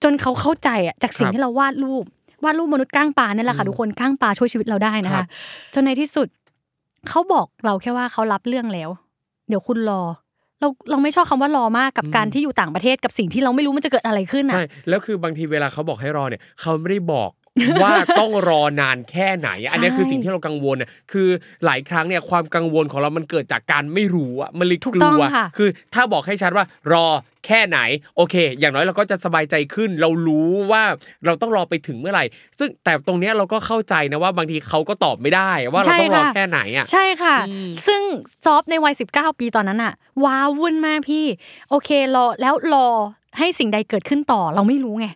จนเขาเข้าใจอ่ะจากสิ่งที่เราวาดรูปมนุษย์ก้างปลาเนี่ยแหละค่ะทุกคนก้างปลาช่วยชีวิตเราได้นะคะจนในที่สุดเขาบอกเราแค่ว่าเขารับเรื่องแล้วเดี๋ยวคุณรอเราไม่ชอบคำว่ารอมากกับการที่อยู่ต่างประเทศกับสิ่งที่เราไม่รู้มันจะเกิดอะไรขึ้นอ่ะใช่แล้วคือบางทีเวลาเขาบอกให้รอเนี่ยเขาไม่ได้บอกว่าต้องรอนานแค่ไหนอันนี้คือสิ่งที่เรากังวลเนี่ยคือหลายครั้งเนี่ยความกังวลของเรามันเกิดจากการไม่รู้อ่ะมันเลยกลัวคือถ้าบอกให้ชัดว่ารอแค่ไหนโอเคอย่างน้อยเราก็จะสบายใจขึ้นเรารู้ว่าเราต้องรอไปถึงเมื่อไหร่ซึ่งแต่ตรงเนี้ยเราก็เข้าใจนะว่าบางทีเขาก็ตอบไม่ได้ว่าเราต้องรอแค่ไหนอ่ะใช่ค่ะซึ่งซอฟในวัย19ปีตอนนั้นอ่ะว้าวุ่นมากพี่โอเครอแล้วรอให้สิ่งใดเกิดขึ้นต่อเราไม่รู้ไง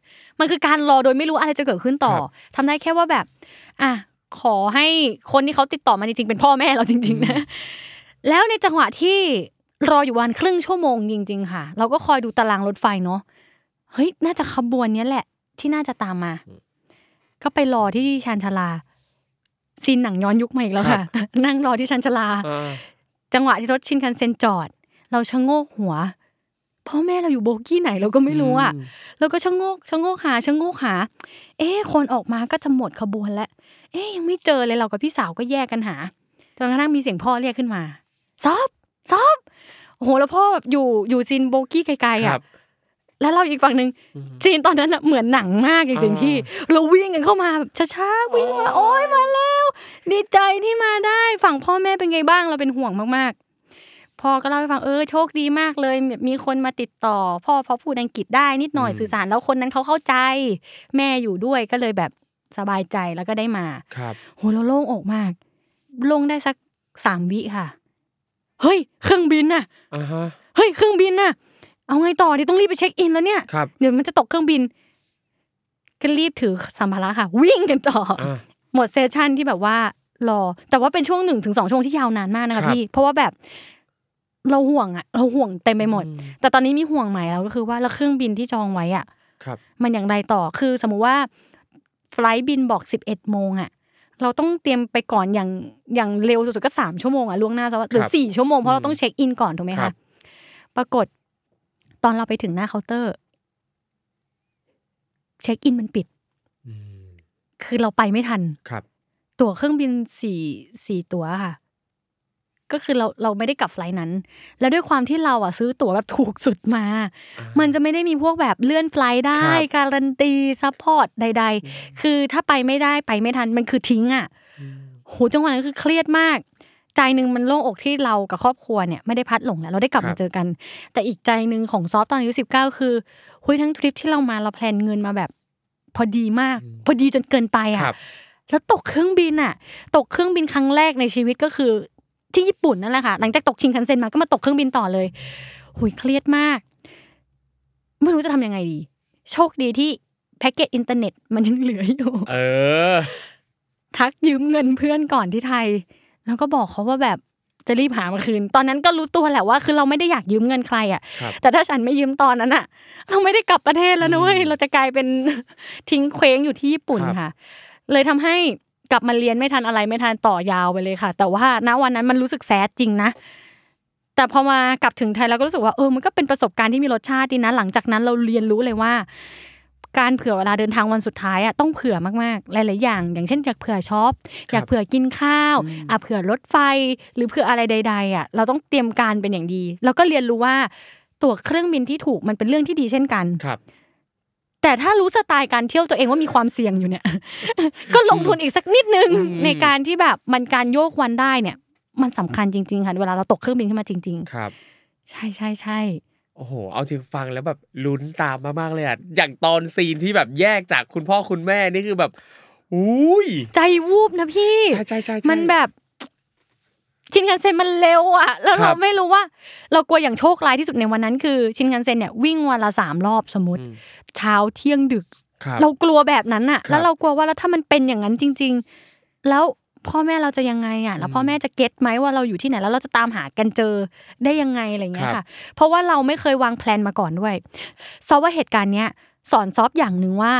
มันคือการรอโดยไม่รู้อะไรจะเกิดขึ้นต่อทำได้แค่ว่าแบบอ่ะขอให้คนที่เขาติดต่อมาจริงๆเป็นพ่อแม่เราจริงๆนะแล้วในจังหวะที่รออยู่วันครึ่งชั่วโมงจริงๆค่ะเราก็คอยดูตารางรถไฟเนาะเฮ้ยน่าจะขบวนนี้แหละที่น่าจะตามมาก็ไปรอที่ชานชาลาซีนหนังย้อนยุคมาอีกแล้วค่ะนั่งรอที่ชานชาลาจังหวะที่รถชินคันเซ็นจอดเราชะโงกหัวพ่อแม่เราอยู่โบกี้ไหนเราก็ไม่รู้อ่ะเราก็ชะโงกหาเอ๊ะคนออกมาก็จะหมดขบวนแล้ว เอ๊ยยังไม่เจอเลยเรากับพี่สาวก็แยกกันหาจนกระทั่งมีเสียงพ่อเรียกขึ้นมาซอฟซอฟโอ้โหแล้วพ่อแบบอยู่ซีนโบกี้ไกลๆอ่ะแล้วเราอีกฝั่งนึงซีนตอนนั้นเหมือนหนังมากจริงๆที่เราวิ่งกันเข้ามาช้าๆวิ่งมาโอ๊ยมาแล้วดีใจที่มาได้ฝั่งพ่อแม่เป็นไงบ้างเราเป็นห่วงมากๆพ่อก็เล่าให้ฟังโชคดีมากเลยมีคนมาติดต่อพ่อเพราะพูดอังกฤษได้นิดหน่อยสื่อสารแล้วคนนั้นเขาเข้าใจแม่อยู่ด้วยก็เลยแบบสบายใจแล้วก็ได้มาครับโหเราโล่งอกมากลงได้สัก3 วิค่ะเฮ้ยเครื่องบินน่ะเฮ้ยเครื่องบินน่ะเอาไงต่อดีต้องรีบไปเช็คอินแล้วเนี่ยเดี๋ยวมันจะตกเครื่องบินก็รีบถือสัมภาระค่ะวิ่งกันต่อหมดเซสชั่นที่แบบว่ารอแต่ว่าเป็นช่วง 1-2 ชั่วโมงที่ยาวนานมากนะคะพี่เพราะว่าแบบเราห่วงเต็มไปหมดแต่ตอนนี้มีห่วงใหม่แล้วก็คือว่าแล้วเครื่องบินที่จองไว้อ่ะมันอย่างไรต่อคือสมมุติว่าไฟลท์บินบอก 11:00 นอ่ะเราต้องเตรียมไปก่อนอย่างเร็วสุดๆก็3ชั่วโมงอ่ะล่วงหน้าซะหรือ4ชั่วโมงเพราะเราต้องเช็คอินก่อนถูกมั้ยคะปรากฏตอนเราไปถึงหน้าเคาน์เตอร์เช็คอินมันปิดคือเราไปไม่ทันตั๋วเครื่องบิน4ตั๋วค่ะก็คือเราไม่ได้กลับไฟล์นั้นแล้วด้วยความที่เราอ่ะซื้อตั๋วแบบถูกสุดมามันจะไม่ได้มีพวกแบบเลื่อนไฟล์ได้การันตีซัพพอร์ตใดๆคือถ้าไปไม่ได้ไปไม่ทันมันคือทิ้งอ่ะโหจังหวะนั้นคือเครียดมากใจนึงมันโล่งอกที่เรากับครอบครัวเนี่ยไม่ได้พัดหลงแล้วเราได้กลับมาเจอกันแต่อีกใจนึงของซอฟตอนอายุ19คือโหทั้งทริปที่เรามาเราแพลนเงินมาแบบพอดีมากพอดีจนเกินไปอ่ะแล้วตกเครื่องบินครั้งแรกในชีวิตก็คือที่ญี่ปุ่นนั่นแหละค่ะหลังจากตกชินคันเซ็นมาก็มาตกเครื่องบินต่อเลยหุยเครียดมากไม่รู้จะทำยังไงดีโชคดีที่แพ็กเกจอินเทอร์เน็ตมันยังเหลืออยู่ทักยืมเงินเพื่อนก่อนที่ไทยแล้วก็บอกเขาว่าแบบจะรีบหามาคืนตอนนั้นก็รู้ตัวแหละว่าคือเราไม่ได้อยากยืมเงินใครอ่ะแต่ถ้าฉันไม่ยืมตอนนั้นอ่ะเราไม่ได้กลับประเทศแล้วนะเว้ยเราจะกลายเป็นทิ้งเคว้งอยู่ที่ญี่ปุ่นค่ะเลยทำให้กลับมาเรียนไม่ทันอะไรไม่ทันต่อยาวไปเลยค่ะแต่ว่าณวันนั้นมันรู้สึกแซดจริงนะแต่พอมากลับถึงไทยเราก็รู้สึกว่ามันก็เป็นประสบการณ์ที่มีรสชาติดีนะหลังจากนั้นเราเรียนรู้เลยว่าการเผื่อเวลาเดินทางวันสุดท้ายอ่ะต้องเผื่อมากๆหลายๆอย่างอย่างเช่นอยากเผื่อช็อปอยากเผื่อกินข้าวเผื่อรถไฟหรือเผื่ออะไรใดๆอ่ะเราต้องเตรียมการเป็นอย่างดีแล้วก็เรียนรู้ว่าตั๋วเครื่องบินที่ถูกมันเป็นเรื่องที่ดีเช่นกันแต่ถ้ารู้สไตล์การเที่ยวตัวเองว่ามีความเสี่ยงอยู่เนี่ยก็ลงทุนอีกสักนิดนึงในการที่แบบมันการโยกวันได้เนี่ยมันสำคัญจริงๆค่ะเวลาเราตกเครื่องบินขึ้นมาจริงๆครับใช่ๆๆโอ้โหเอาจริงฟังแล้วแบบลุ้นตามมากๆเลยอ่ะอย่างตอนซีนที่แบบแยกจากคุณพ่อคุณแม่นี่คือแบบอุ้ยใจวูบนะพี่ใช่ๆๆมันแบบชินคันเซ็นมันเร็วอ่ะแล้วเราไม่รู้ว่าเรากลัวอย่างโชคร้ายที่สุดในวันนั้นคือชินคันเซ็นเนี่ยวิ่งวันละ3รอบสมมุติเช้าเที่ยงดึกเรากลัวแบบนั้นน่ะแล้วเรากลัวว่าแล้วถ้ามันเป็นอย่างนั้นจริงๆแล้วพ่อแม่เราจะยังไงอ่ะแล้วพ่อแม่จะเก็ทมั้ยว่าเราอยู่ที่ไหนแล้วเราจะตามหากันเจอได้ยังไงอะไรอย่างเงี้ยค่ะเพราะว่าเราไม่เคยวางแพลนมาก่อนด้วยซอฟว่าเหตุการณ์เนี้ยสอนซอฟอย่างนึงว่า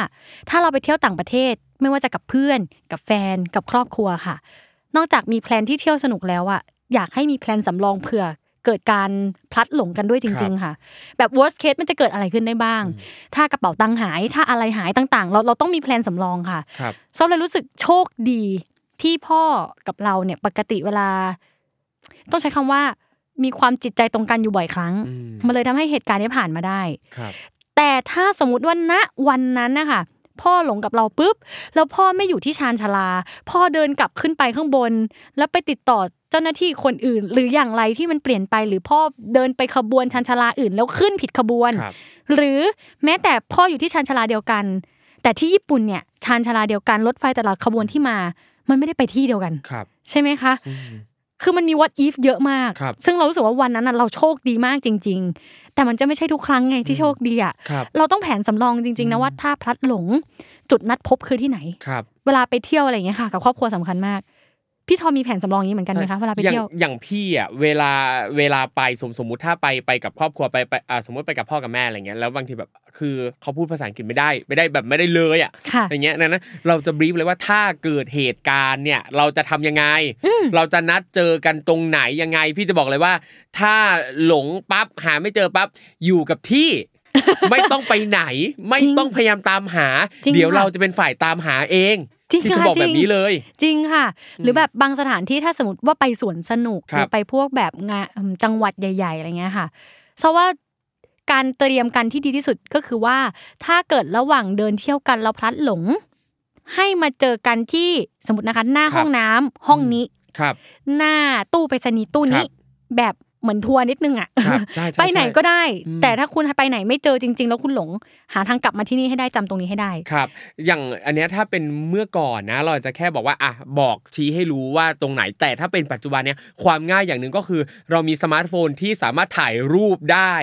ถ้าเราไปเที่ยวต่างประเทศไม่ว่าจะกับเพื่อนกับแฟนกับครอบครัวค่ะนอกจากมีแพลนที่เที่ยวสนุกแล้วอะอยากให้มีแพลนสำรองเผื่อเกิดการพลัดหลงกันด้วยจริงๆค่ะแบบ worst case มันจะเกิดอะไรขึ้นได้บ้างถ้ากระเป๋าตังค์หายถ้าอะไรหายต่างๆเราต้องมีแพลนสำรองค่ะซอฟเลยรู้สึกโชคดีที่พ่อกับเราเนี่ยปกติเวลาต้องใช้คำว่ามีความจิตใจตรงกันอยู่บ่อยครั้งมันเลยทำให้เหตุการณ์นี้ผ่านมาได้แต่ถ้าสมมติว่าณวันนั้นนะคะพ่อหลงกับเราปุ๊บแล้วพ่อไม่อยู่ที่ชานชาลาพ่อเดินกลับขึ้นไปข้างบนแล้วไปติดต่อเจ้าหน้าที่คนอื่นหรืออย่างไรที่มันเปลี่ยนไปหรือพ่อเดินไปขบวนชานชาลาอื่นแล้วขึ้นผิดขบวนหรือแม้แต่พ่ออยู่ที่ชานชาลาเดียวกันแต่ที่ญี่ปุ่นเนี่ยชานชาลาเดียวกันรถไฟแต่ละขบวนที่มามันไม่ได้ไปที่เดียวกันใช่ไหมคะคือมันมี what if เยอะมากซึ่งเรารู้สึกว่าวันนั้นเราโชคดีมากจริงๆแต่มันจะไม่ใช่ทุกครั้งไงที่โชคดีอ่ะเราต้องแผนสำรองจริงๆนะว่าถ้าพลัดหลงจุดนัดพบคือที่ไหนเวลาไปเที่ยวอะไรอย่างเงี้ยค่ะกับครอบครัวสำคัญมากพี่ทอมมีแผนสำรองอย่างนี้เหมือนกันไหมคะเวลาไปเที่ยวอย่างพี่อ่ะเวลาไปสมมุติถ้าไปกับครอบครัวไปสมมติไปกับพ่อกับแม่อะไรเงี้ยแล้วบางทีแบบคือเขาพูดภาษาอังกฤษไม่ได้แบบไม่ได้เลยอ่ะอย่างเงี้ยนั้นเราจะบรีฟเลยว่าถ้าเกิดเหตุการณ์เนี่ยเราจะทำยังไงเราจะนัดเจอกันตรงไหนยังไงพี่จะบอกเลยว่าถ้าหลงปั๊บหาไม่เจอปั๊บอยู่กับที่ไม่ต้องไปไหนไม่ต้องพยายามตามหาเดี๋ยวเราจะเป็นฝ่ายตามหาเอง ที่เขาบอกแบบนี้เลยจริงค่ะหรือแบบบางสถานที่ถ้าสมมติว่าไปสวนสนุกหรือไปพวกแบบงานจังหวัดใหญ่ๆอะไรเงี้ยค่ะเพราะว่าการเตรียมกันที่ดีที่สุดก็คือว่าถ้าเกิดระหว่างเดินเที่ยวกันแล้วพลัดหลงให้มาเจอกันที่สมมุตินะคะหน้าห้องน้ำห้องนี้หน้าตู้ไปรษณีย์ตู้นี้แบบเหมือนทัวร์นิดนึงอ่ะไปไหนก็ได้แต่ถ้าคุณไปไหนไม่เจอจริงๆแล้วคุณหลงหาทางกลับมาที่นี่ให้ได้จำตรงนี้ให้ได้ครับอย่างอันเนี้ยถ้าเป็นเมื่อก่อนนะเราจะแค่บอกว่าอ่ะบอกชี้ให้รู้ว่าตรงไหนแต่ถ้าเป็นปัจจุบันเนี้ยความง่ายอย่างนึงก็คือเรามีสมาร์ทโฟนที่สามารถถ่ายรูปได้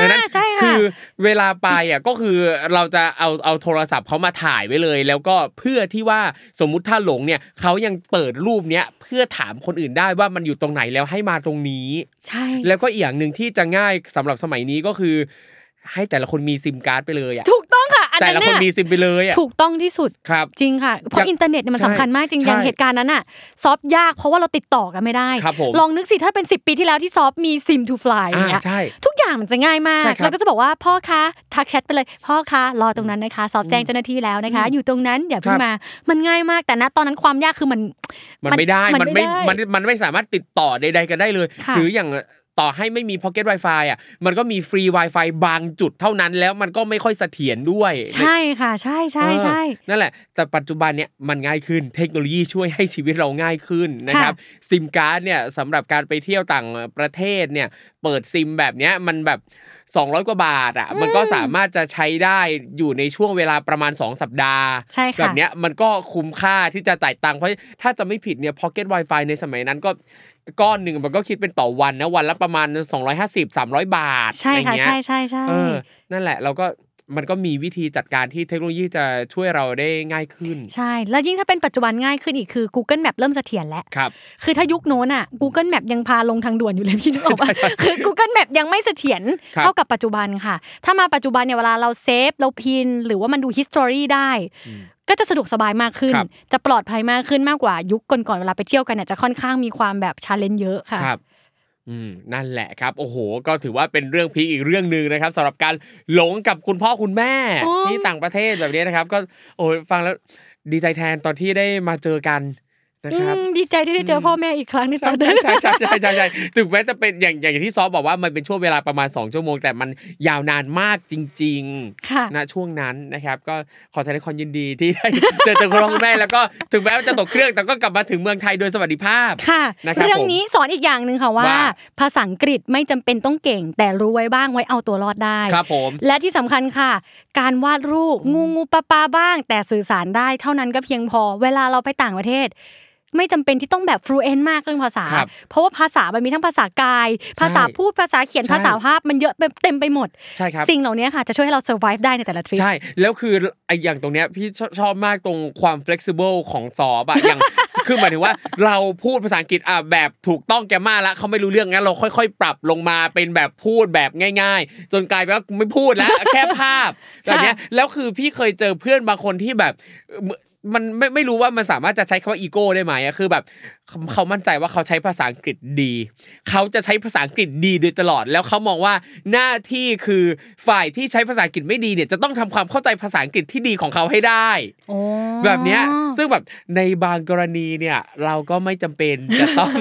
ดังนั้นคือเวลาไปอ่ะก็คือเราจะเอาโทรศัพท์เขามาถ่ายไว้เลยแล้วก็เพื่อที่ว่าสมมุติถ้าหลงเนี่ยเขายังเปิดรูปเนี้ยเพื่อถามคนอื่นได้ว่ามันอยู่ตรงไหนแล้วให้มาตรงนี้ใช่แล้วก็อีกอย่างนึงที่จะง่ายสำหรับสมัยนี้ก็คือให้แต่ละคนมีซิมการ์ดไปเลยอ่ะถูกต้องค่ะแต่ละคนมีซิมไปเลยอ่ะถูกต้องที่สุดครับจริงค่ะเพราะอินเทอร์เน็ตเนี่ยมันสำคัญมากจริงอย่างเหตุการณ์นั้นน่ะซอฟยากเพราะว่าเราติดต่อกันไม่ได้ลองนึกสิถ้าเป็น10ปีที่แล้วที่ซอฟมีซิมทูฟลายอย่างเงี้ยทุกอย่างมันจะง่ายมากเราก็จะบอกว่าพ่อคะทักแชทไปเลยพ่อคะรอตรงนั้นนะคะซอฟแจ้งเจ้าหน้าที่แล้วนะคะอยู่ตรงนั้นอย่าเพิ่งมามันง่ายมากแต่ณตอนนั้นความยากคือมันไม่ได้มันไม่สามารถติดต่อใดๆกันได้เลยหรืออย่างต่อให้ไม่มี Pocket Wi-Fi อ่ะมันก็มีฟรี Wi-Fi บางจุดเท่านั้นแล้วมันก็ไม่ค่อยเสถียรด้วยใช่ค่ะใช่ๆๆนั่นแหละแต่ปัจจุบันเนี้ยมันง่ายขึ้นเทคโนโลยีช่วยให้ชีวิตเราง่ายขึ้นนะครับซิมการ์ดเนี่ยสำหรับการไปเที่ยวต่างประเทศเนี่ยเปิดซิมแบบเนี้ยมันแบบ200กว่าบาทอ่ะมันก็สามารถจะใช้ได้อยู่ในช่วงเวลาประมาณ2สัปดาห์แบบเนี้ยมันก็คุ้มค่าที่จะจ่ายตังค์เพราะถ้าจะไม่ผิดเนี่ย Pocket Wi-Fi ในสมัยนั้นก็ก้อนหนึ่งมันก็คิดเป็นต่อวันนะวันละประมาณ250 300บาทอะไรเงี้ยใช่ค่ะใช่นั่นแหละเราก็มันก็มีวิธีจัดการที่เทคโนโลยีจะช่วยเราได้ง่ายขึ้นใช่แล้วยิ่งถ้าเป็นปัจจุบันง่ายขึ้นอีกคือ Google Map เริ่มเสถียรแล้วครับคือถ้ายุคโน้นอ่ะ Google Map ยังพาลงทางด่วนอยู่เลยพี่นึกออกป่ะคือ Google Map ยังไม่เสถียรเท่ากับปัจจุบันค่ะถ้ามาปัจจุบันเนี่ยเวลาเราเซฟเราพินหรือว่ามันดู history ได้ก็จะสะดวกสบายมากขึ้นจะปลอดภัยมากขึ้นมากกว่ายุคก่อนๆเวลาไปเที่ยวกันเนี่ยจะค่อนข้างมีความแบบ challenge เยอะค่ะครับนั่นแหละครับโอ้โหก็ถือว่าเป็นเรื่องพีคอีกเรื่องนึงนะครับสำหรับการหลงกับคุณพ่อคุณแม่ที่ต่างประเทศแบบนี้นะครับก็โอ้ฟังแล้วดีใจแทนตอนที่ได้มาเจอกันนะครับดีใจที่ได้เจอพ่อแม่อีกครั้งในตอนนี้ใช่ถึงแม้จะเป็นอย่างที่ซอฟบอกว่ามันเป็นช่วงเวลาประมาณ2ชั่วโมงแต่มันยาวนานมากจริงๆณช่วงนั้นนะครับก็ขอแสดงความยินดีที่ได้เจอคุณพ่อคุณแม่แล้วก็ถึงแม้ว่าจะตกเครื่องแต่ก็กลับมาถึงเมืองไทยโดยสวัสดิภาพค่ะเรื่องนี้สอนอีกอย่างนึงค่ะว่าภาษาอังกฤษไม่จำเป็นต้องเก่งแต่รู้ไว้บ้างไว้เอาตัวรอดได้ครับผมและที่สำคัญค่ะการวาดรูปงูๆปลาๆบ้างแต่สื่อสารได้เท่านั้นก็เพียงพอเวลาเราไปต่างประเทศไม่จำเป็นที่ต้องแบบ fluent มากเรื่องภาษาเพราะว่าภาษามันมีทั้งภาษากายภาษาพูดภาษาเขียนภาษาภาพมันเยอะเต็มไปหมดสิ่งเหล่านี้ค่ะจะช่วยให้เรา survive ได้ในแต่ละทริปใช่แล้วคือไอ้อย่างตรงเนี้ยพี่ชอบมากตรงความ flexible ของซอฟอ่ะอย่างคือหมายถึงว่าเราพูดภาษาอังกฤษอ่ะแบบถูกต้องแกมาละเขาไม่รู้เรื่องงั้นเราค่อยๆปรับลงมาเป็นแบบพูดแบบง่ายๆจนกลายเป็นว่าไม่พูดแล้วแค่ภาพแบบเนี้ยแล้วคือพี่เคยเจอเพื่อนบางคนที่แบบมันไม่รู้ว่ามันสามารถจะใช้คำว่าอีโก้ได้ไหมอะคือแบบเขามั่นใจว่าเขาใช้ภาษาอังกฤษดีเขาจะใช้ภาษาอังกฤษดีโดยตลอดแล้วเขามองว่าหน้าที่คือฝ่ายที่ใช้ภาษาอังกฤษไม่ดีเนี่ยจะต้องทำความเข้าใจภาษาอังกฤษที่ดีของเขาให้ได้แบบเนี้ยซึ่งแบบในบางกรณีเนี่ยเราก็ไม่จำเป็นจะต้อง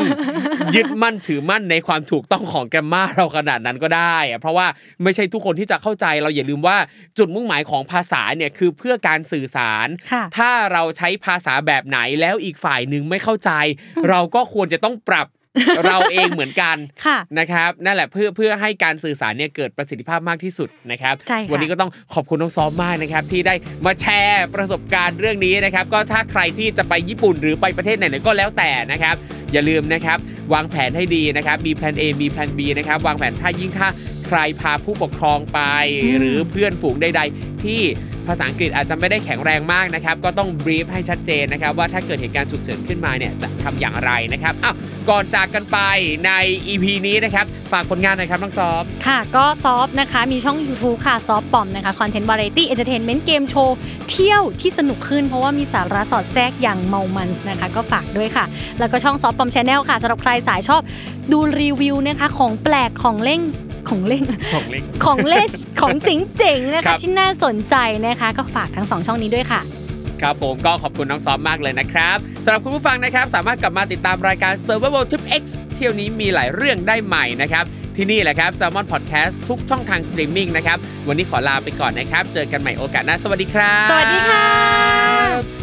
ยึดมั่นถือมั่นในความถูกต้องของแกรมม่าเราขนาดนั้นก็ได้อะเพราะว่าไม่ใช่ทุกคนที่จะเข้าใจเราอย่าลืมว่าจุดมุ่งหมายของภาษาเนี่ยคือเพื่อการสื่อสารถ้าเราใช้ภาษาแบบไหนแล้วอีกฝ่ายนึงไม่เข้าใจเราก็ควรจะต้องปรับเราเองเหมือนกันนะครับนั่นแหละเพื่อให้การสื่อสารเนี่ยเกิดประสิทธิภาพมากที่สุดนะครับวันนี้ก็ต้องขอบคุณน้องซ้อมมากนะครับที่ได้มาแชร์ประสบการณ์เรื่องนี้นะครับก็ถ้าใครที่จะไปญี่ปุ่นหรือไปประเทศไหนๆก็แล้วแต่นะครับอย่าลืมนะครับวางแผนให้ดีนะครับมีแผน A มีแผน B นะครับวางแผนถ้าใครพาผู้ปกครองไปหรือเพื่อนฝูงใดๆที่ภาษาอังกฤษอาจจะไม่ได้แข็งแรงมากนะครับก็ต้องบรีฟให้ชัดเจนนะครับว่าถ้าเกิดเหตุการณ์ฉุกเฉินขึ้นมาเนี่ยจะทำอย่างไรนะครับอ้าวก่อนจากกันไปใน EP นี้นะครับฝากผลงานหน่อยครับน้องซอฟค่ะก็ซอฟนะคะมีช่อง YouTube ค่ะซอฟปอมนะคะ Content Variety Entertainment Game Show เที่ยวที่สนุกขึ้นเพราะว่ามีสาระสอดแทรกอย่างเมามันนะคะก็ฝากด้วยค่ะแล้วก็ช่องซอฟปอม Channel ค่ะสำหรับใครสายชอบดูรีวิวนะคะของแปลกของเล่นของเจ๋งๆนะคะที่น่าสนใจนะคะก็ฝากทั้ง2ช่องนี้ด้วยค่ะ ครับผมก็ขอบคุณน้องซ้อมมากเลยนะครับสำหรับคุณผู้ฟังนะครับสามารถกลับมาติดตามรายการ Survival Trip X เที่ยวนี้มีหลายเรื่องได้ใหม่นะครับที่นี่แหละครับ Salmon Podcast ทุกช่องทางสตรีมมิ่งนะครับวันนี้ขอลาไปก่อนนะครับเจอกันใหม่โอกาสหน้าสวัสดีครับสวัสดีค่ะ